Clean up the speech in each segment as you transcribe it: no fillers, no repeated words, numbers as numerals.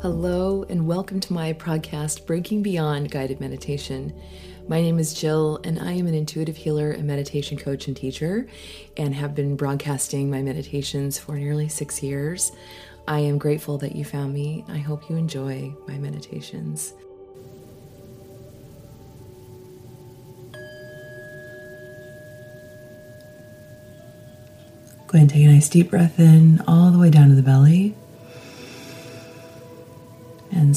Hello and welcome to my podcast, Breaking Beyond Guided Meditation. My name is Jill and I am an intuitive healer and meditation coach and teacher and have been broadcasting my meditations for nearly 6 years. I am grateful that you found me. I hope you enjoy my meditations. Go ahead and take a nice deep breath in all the way down to the belly. And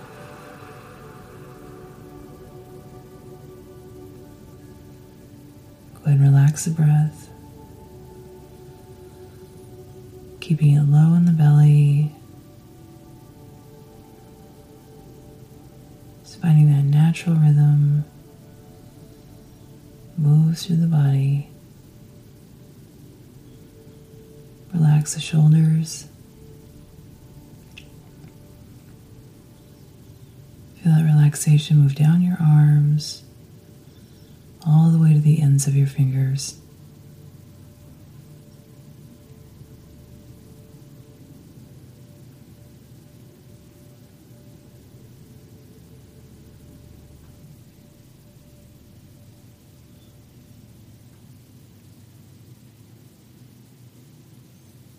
Go ahead and relax the breath, keeping it low in the belly, just finding that natural rhythm, moves through the body, relax the shoulders, feel that relaxation move down your arms, all the way to the ends of your fingers.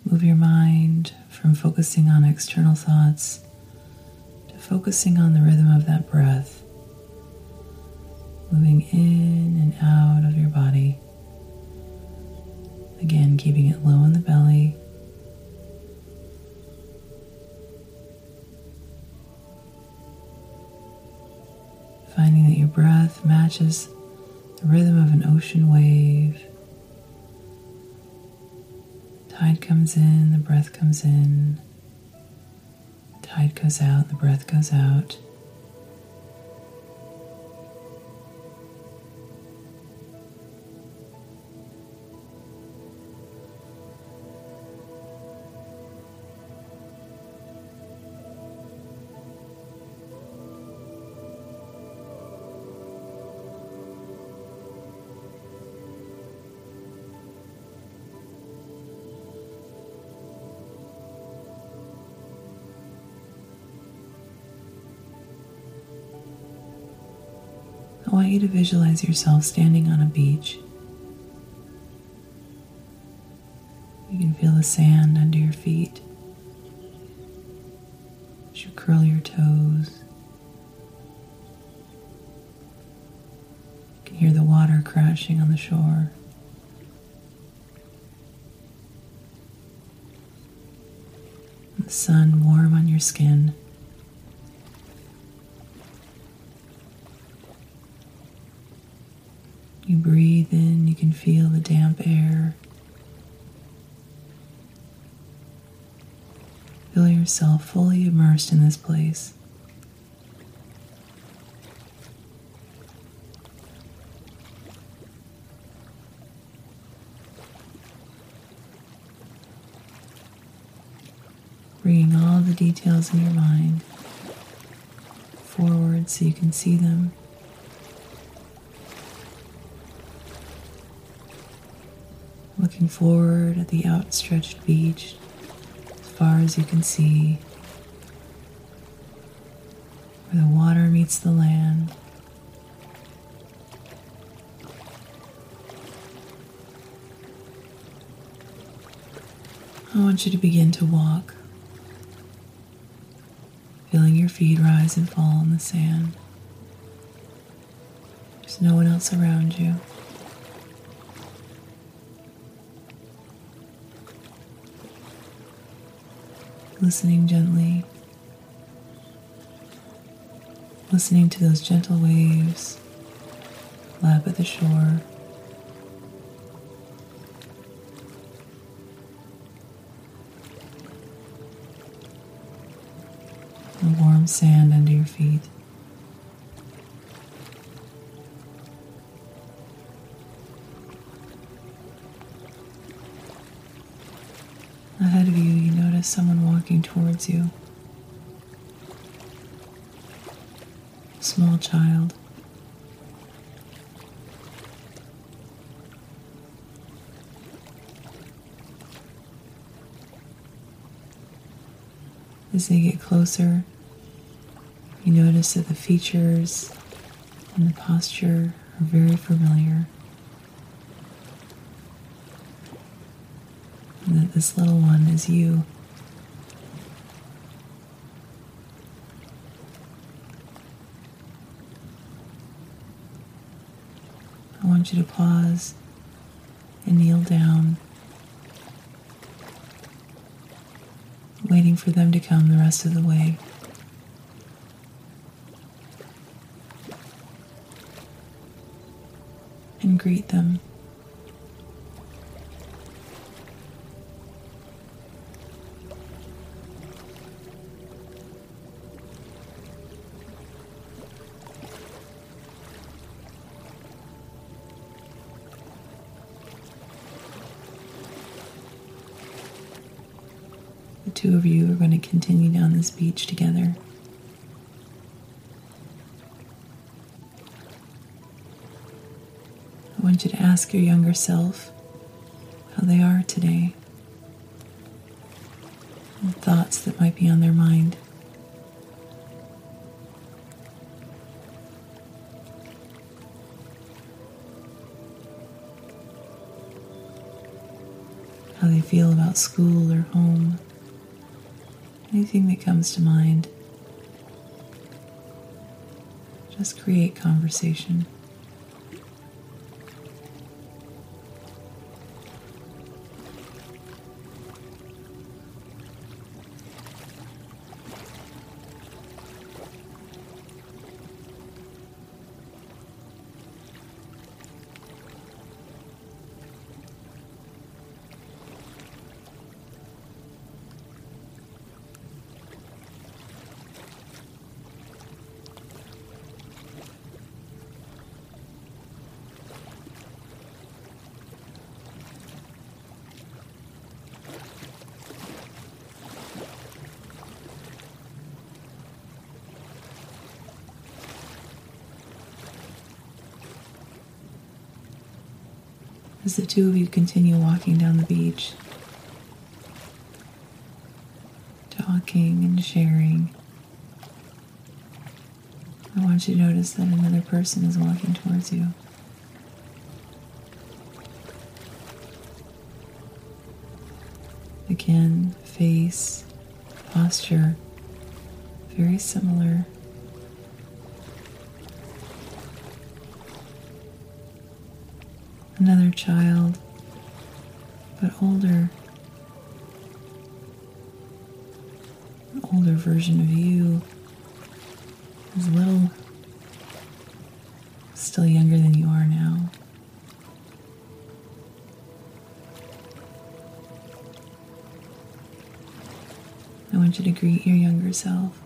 Move your mind from focusing on external thoughts to focusing on the rhythm of that breath. Moving in and out of your body. Again, keeping it low in the belly. Finding that your breath matches the rhythm of an ocean wave. Tide comes in, the breath comes in. Tide goes out, the breath goes out. I want you to visualize yourself standing on a beach. You can feel the sand under your feet as you curl your toes. You can hear the water crashing on the shore. And the sun warm on your skin. You breathe in, you can feel the damp air. Feel yourself fully immersed in this place. Bringing all the details in your mind forward so you can see them. Looking forward at the outstretched beach as far as you can see, where the water meets the land. I want you to begin to walk, feeling your feet rise and fall on the sand. There's no one else around you. Listening gently, listening to those gentle waves lap at the shore. The warm sand under your feet. Ahead of you, you notice someone walking towards you. A small child. As they get closer, you notice that the features and the posture are very familiar, and that this little one is you. I want you to pause and kneel down, waiting for them to come the rest of the way. And greet them. The two of you are going to continue down this beach together. I want you to ask your younger self how they are today, and thoughts that might be on their mind. How they feel about school or home. Anything that comes to mind, just create conversation. As the two of you continue walking down the beach, talking and sharing, I want you to notice that another person is walking towards you. Again, face, posture, very similar. Another child, but older. An older version of you is little, still younger than you are now. I want you to greet your younger self.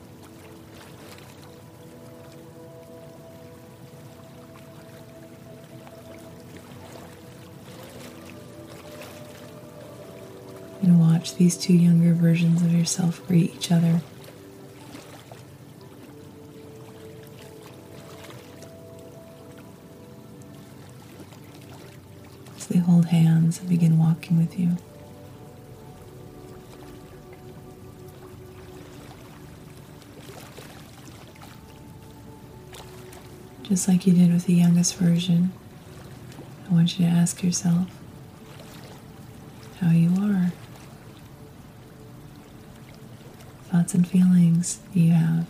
And watch these two younger versions of yourself greet each other. As they hold hands and begin walking with you. Just like you did with the youngest version, I want you to ask yourself how you are. thoughts and feelings that you have.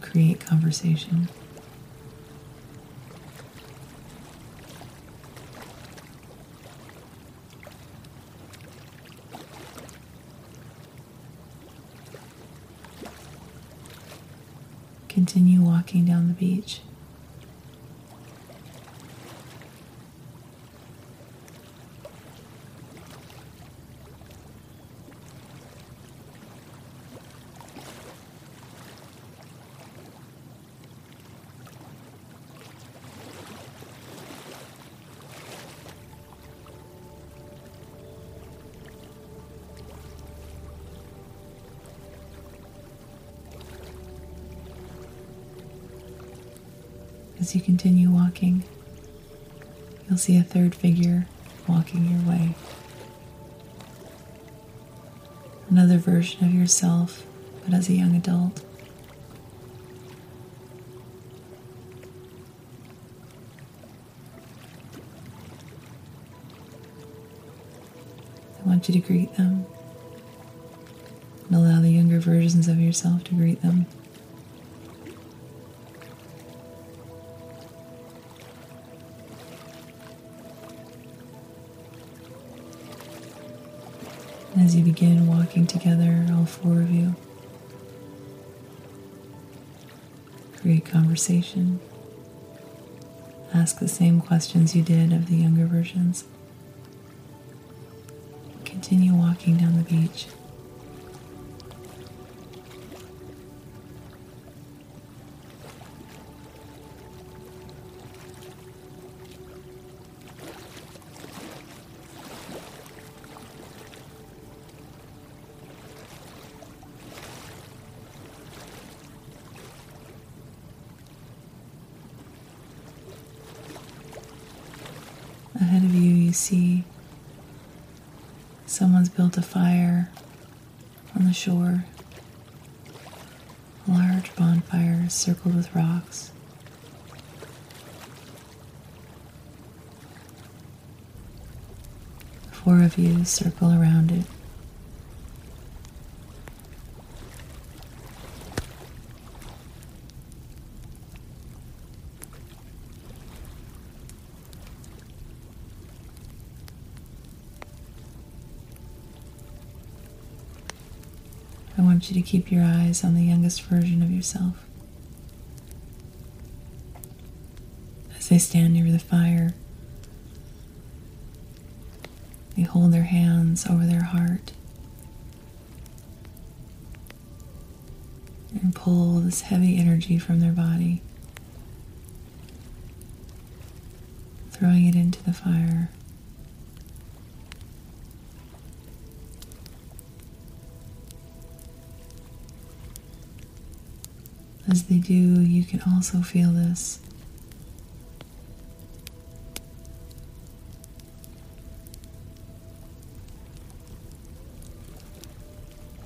Create conversation. Continue walking down the beach. As you continue walking, you'll see a third figure walking your way. Another version of yourself, but as a young adult. I want you to greet them and allow the younger versions of yourself to greet them. As you begin walking together, all four of you, create conversation. Ask the same questions you did of the younger versions. Continue walking down the beach. Ahead of you, you see someone's built a fire on the shore. A large bonfire circled with rocks. The four of you circle around it. I want you to keep your eyes on the youngest version of yourself. As they stand near the fire, they hold their hands over their heart and pull this heavy energy from their body, throwing it into the fire. As they do, you can also feel this.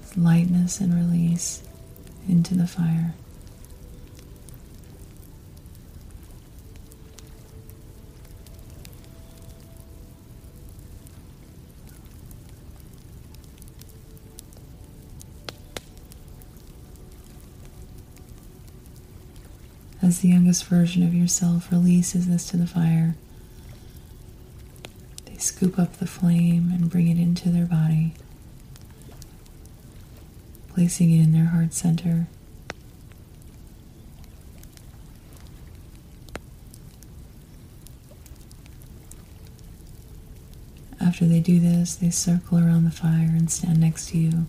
It's lightness and release into the fire. As the youngest version of yourself releases this to the fire, they scoop up the flame and bring it into their body, placing it in their heart center. After they do this, they circle around the fire and stand next to you,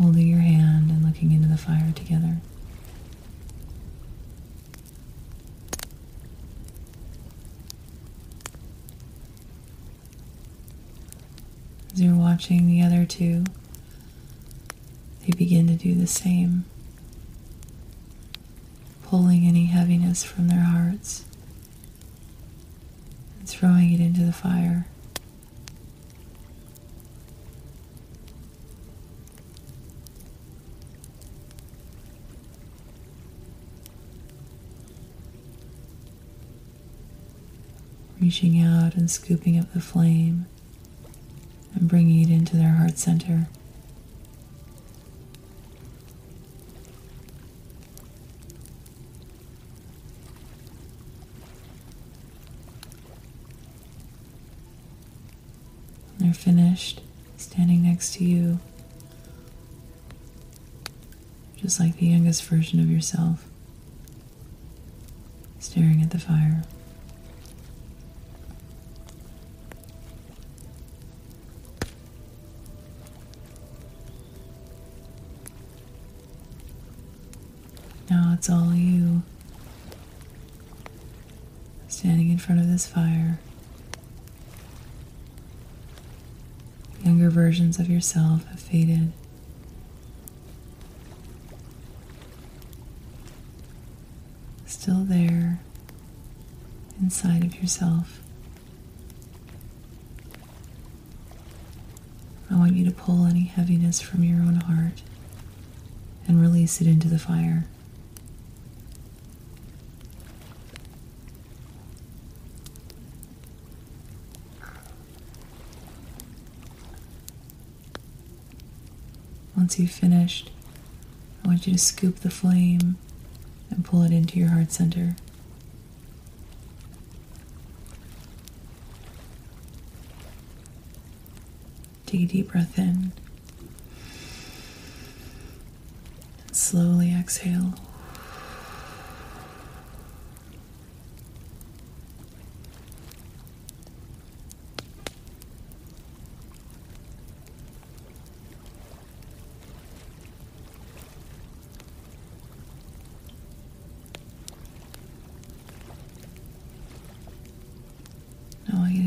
holding your hand and looking into the fire together. As you're watching the other two, they begin to do the same, pulling any heaviness from their hearts and throwing it into the fire. Reaching out and scooping up the flame and bringing it into their heart center. When they're finished, standing next to you, just like the youngest version of yourself, staring at the fire. Now it's all you, standing in front of this fire. Younger versions of yourself have faded. Still there, inside of yourself. I want you to pull any heaviness from your own heart and release it into the fire. Once you've finished, I want you to scoop the flame and pull it into your heart center. Take a deep breath in, and slowly exhale.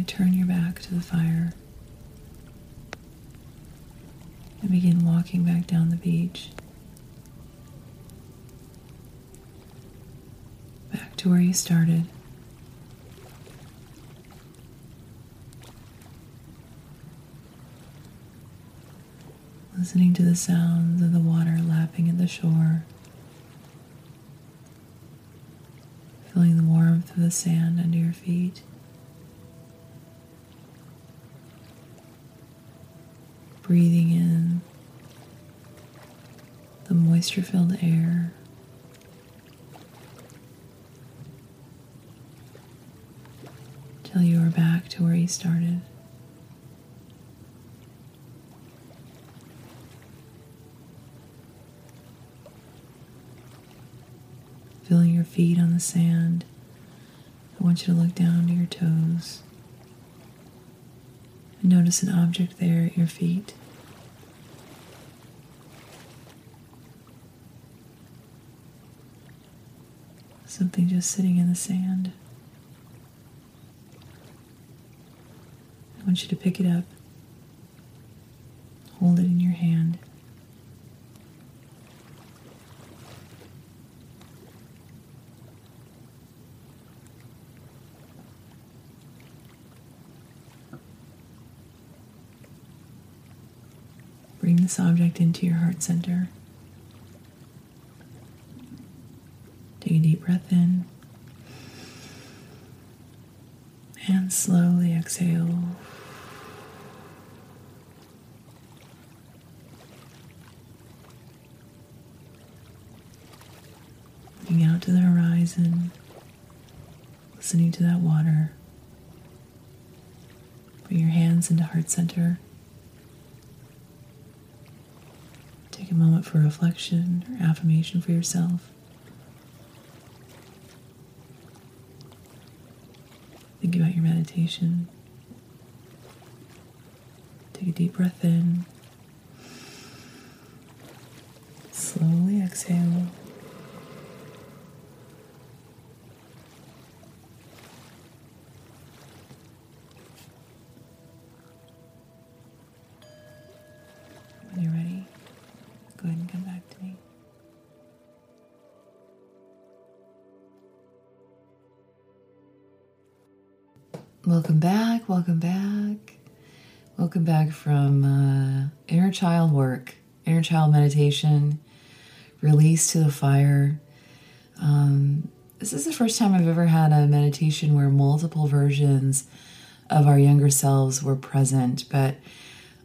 Turn your back to the fire and begin walking back down the beach, back to where you started. Listening to the sounds of the water lapping at the shore, feeling the warmth of the sand under your feet. Breathing in the moisture-filled air. Till you are back to where you started. Feeling your feet on the sand. I want you to look down to your toes. And notice an object there at your feet. Something just sitting in the sand. I want you to pick it up, hold it in your hand, bring this object into your heart center. Take a deep breath in, and slowly exhale. Looking out to the horizon, listening to that water. Bring your hands into heart center. Take a moment for reflection or affirmation for yourself. Think about your meditation. Take a deep breath in. Slowly exhale. When you're ready, go ahead and come back to me. Welcome back from inner child work, inner child meditation, release to the fire. This is the first time I've ever had a meditation where multiple versions of our younger selves were present, but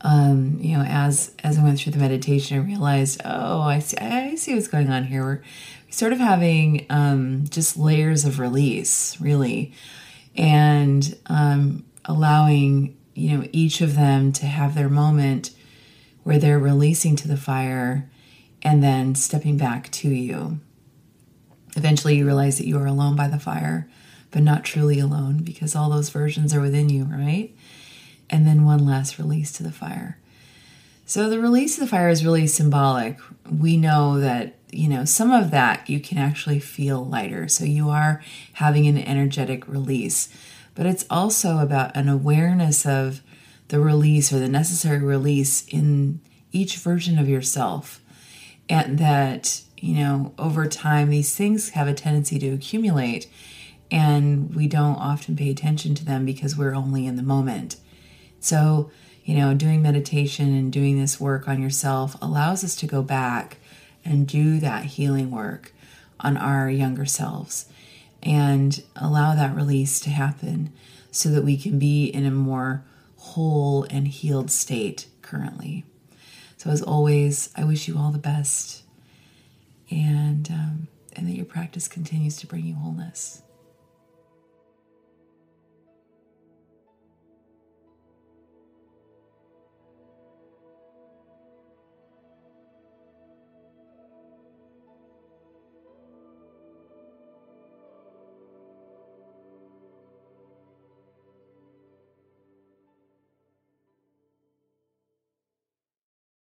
You know, as I went through the meditation, I realized, oh, I see what's going on here. We're sort of having just layers of release, really, and allowing, you know, each of them to have their moment where they're releasing to the fire and then stepping back to you. Eventually, you realize that you are alone by the fire, but not truly alone, because all those versions are within you, right? And then one last release to the fire. So the release to the fire is really symbolic. We know that, you know, some of that you can actually feel lighter. So you are having an energetic release. But it's also about an awareness of the release, or the necessary release, in each version of yourself. And that, you know, over time, these things have a tendency to accumulate, and we don't often pay attention to them because we're only in the moment. So, you know, doing meditation and doing this work on yourself allows us to go back and do that healing work on our younger selves and allow that release to happen so that we can be in a more whole and healed state currently. So as always, I wish you all the best, and that your practice continues to bring you wholeness.